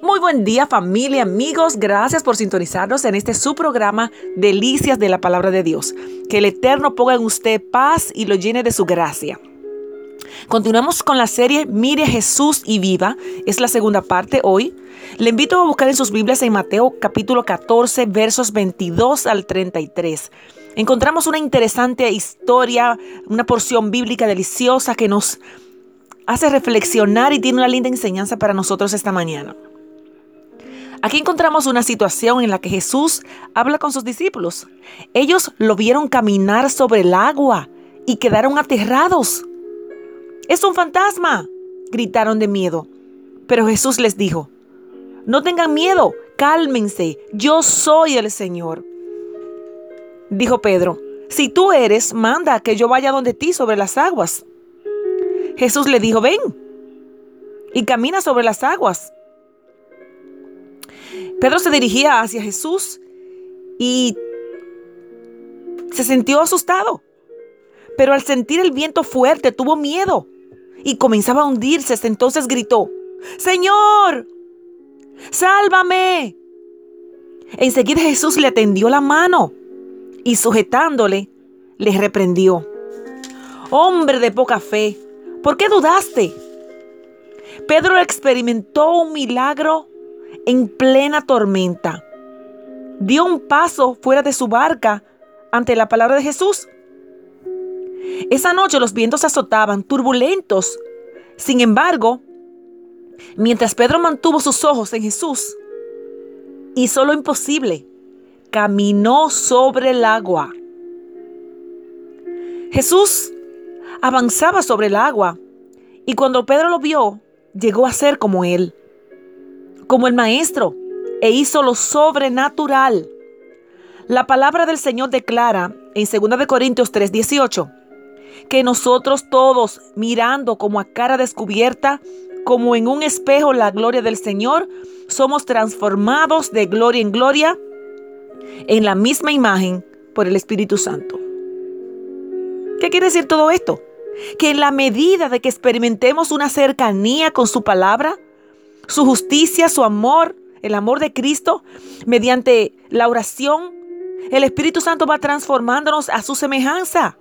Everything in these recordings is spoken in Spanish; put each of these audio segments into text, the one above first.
Muy buen día, familia, amigos. Gracias por sintonizarnos en este su programa Delicias de la Palabra de Dios. Que el Eterno ponga en usted paz y lo llene de su gracia. Continuamos con la serie Mire Jesús y Viva. Es la segunda parte hoy. Le invito a buscar en sus Biblias en Mateo capítulo 14, versos 22 al 33. Encontramos una interesante historia, una porción bíblica deliciosa que nos hace reflexionar y tiene una linda enseñanza para nosotros esta mañana. Aquí encontramos una situación en la que Jesús habla con sus discípulos. Ellos lo vieron caminar sobre el agua y quedaron aterrados. ¡Es un fantasma!, gritaron de miedo. Pero Jesús les dijo: no tengan miedo, cálmense, yo soy el Señor. Dijo Pedro: si tú eres, manda que yo vaya donde ti sobre las aguas. Jesús le dijo: ven, y camina sobre las aguas. Pedro se dirigía hacia Jesús y se sintió asustado, pero al sentir el viento fuerte tuvo miedo y comenzaba a hundirse. Entonces gritó: Señor, sálvame. Enseguida Jesús le tendió la mano y sujetándole, le reprendió: hombre de poca fe, ¿por qué dudaste? Pedro experimentó un milagro en plena tormenta. Dio un paso fuera de su barca ante la palabra de Jesús. Esa noche los vientos azotaban, turbulentos. Sin embargo, mientras Pedro mantuvo sus ojos en Jesús, hizo lo imposible. Caminó sobre el agua. Jesús avanzaba sobre el agua y cuando Pedro lo vio, llegó a ser como él, como el maestro, e hizo lo sobrenatural. La palabra del Señor declara en 2 Corintios 3:18, que nosotros todos, mirando como a cara descubierta, como en un espejo la gloria del Señor, somos transformados de gloria en gloria, en la misma imagen por el Espíritu Santo. ¿Qué quiere decir todo esto? Que en la medida de que experimentemos una cercanía con su palabra, su justicia, su amor, el amor de Cristo, mediante la oración, el Espíritu Santo va transformándonos a su semejanza.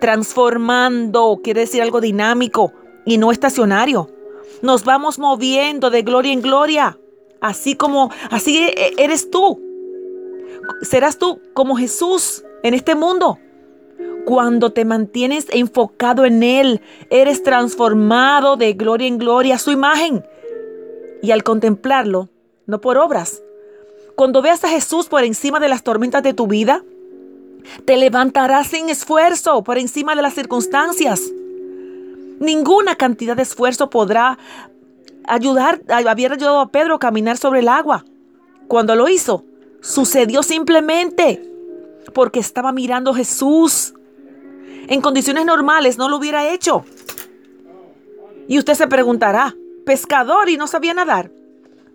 Transformando quiere decir algo dinámico y no estacionario. Nos vamos moviendo de gloria en gloria, así eres tú. Serás tú como Jesús en este mundo. Cuando te mantienes enfocado en Él, eres transformado de gloria en gloria a su imagen. Y al contemplarlo, no por obras. Cuando veas a Jesús por encima de las tormentas de tu vida, te levantarás sin esfuerzo por encima de las circunstancias. Ninguna cantidad de esfuerzo podrá haber ayudado a Pedro a caminar sobre el agua. Cuando lo hizo, sucedió simplemente porque estaba mirando a Jesús. En condiciones normales no lo hubiera hecho. Y usted se preguntará: pescador y no sabía nadar.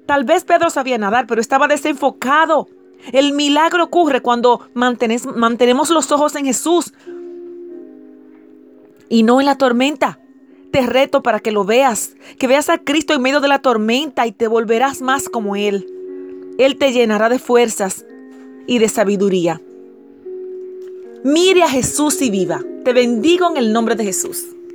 Tal vez Pedro sabía nadar, pero estaba desenfocado. El milagro ocurre cuando mantenemos los ojos en Jesús y no en la tormenta. Te reto para que lo veas, que veas a Cristo en medio de la tormenta y te volverás más como Él. Él te llenará de fuerzas y de sabiduría. Mire a Jesús y viva. Te bendigo en el nombre de Jesús.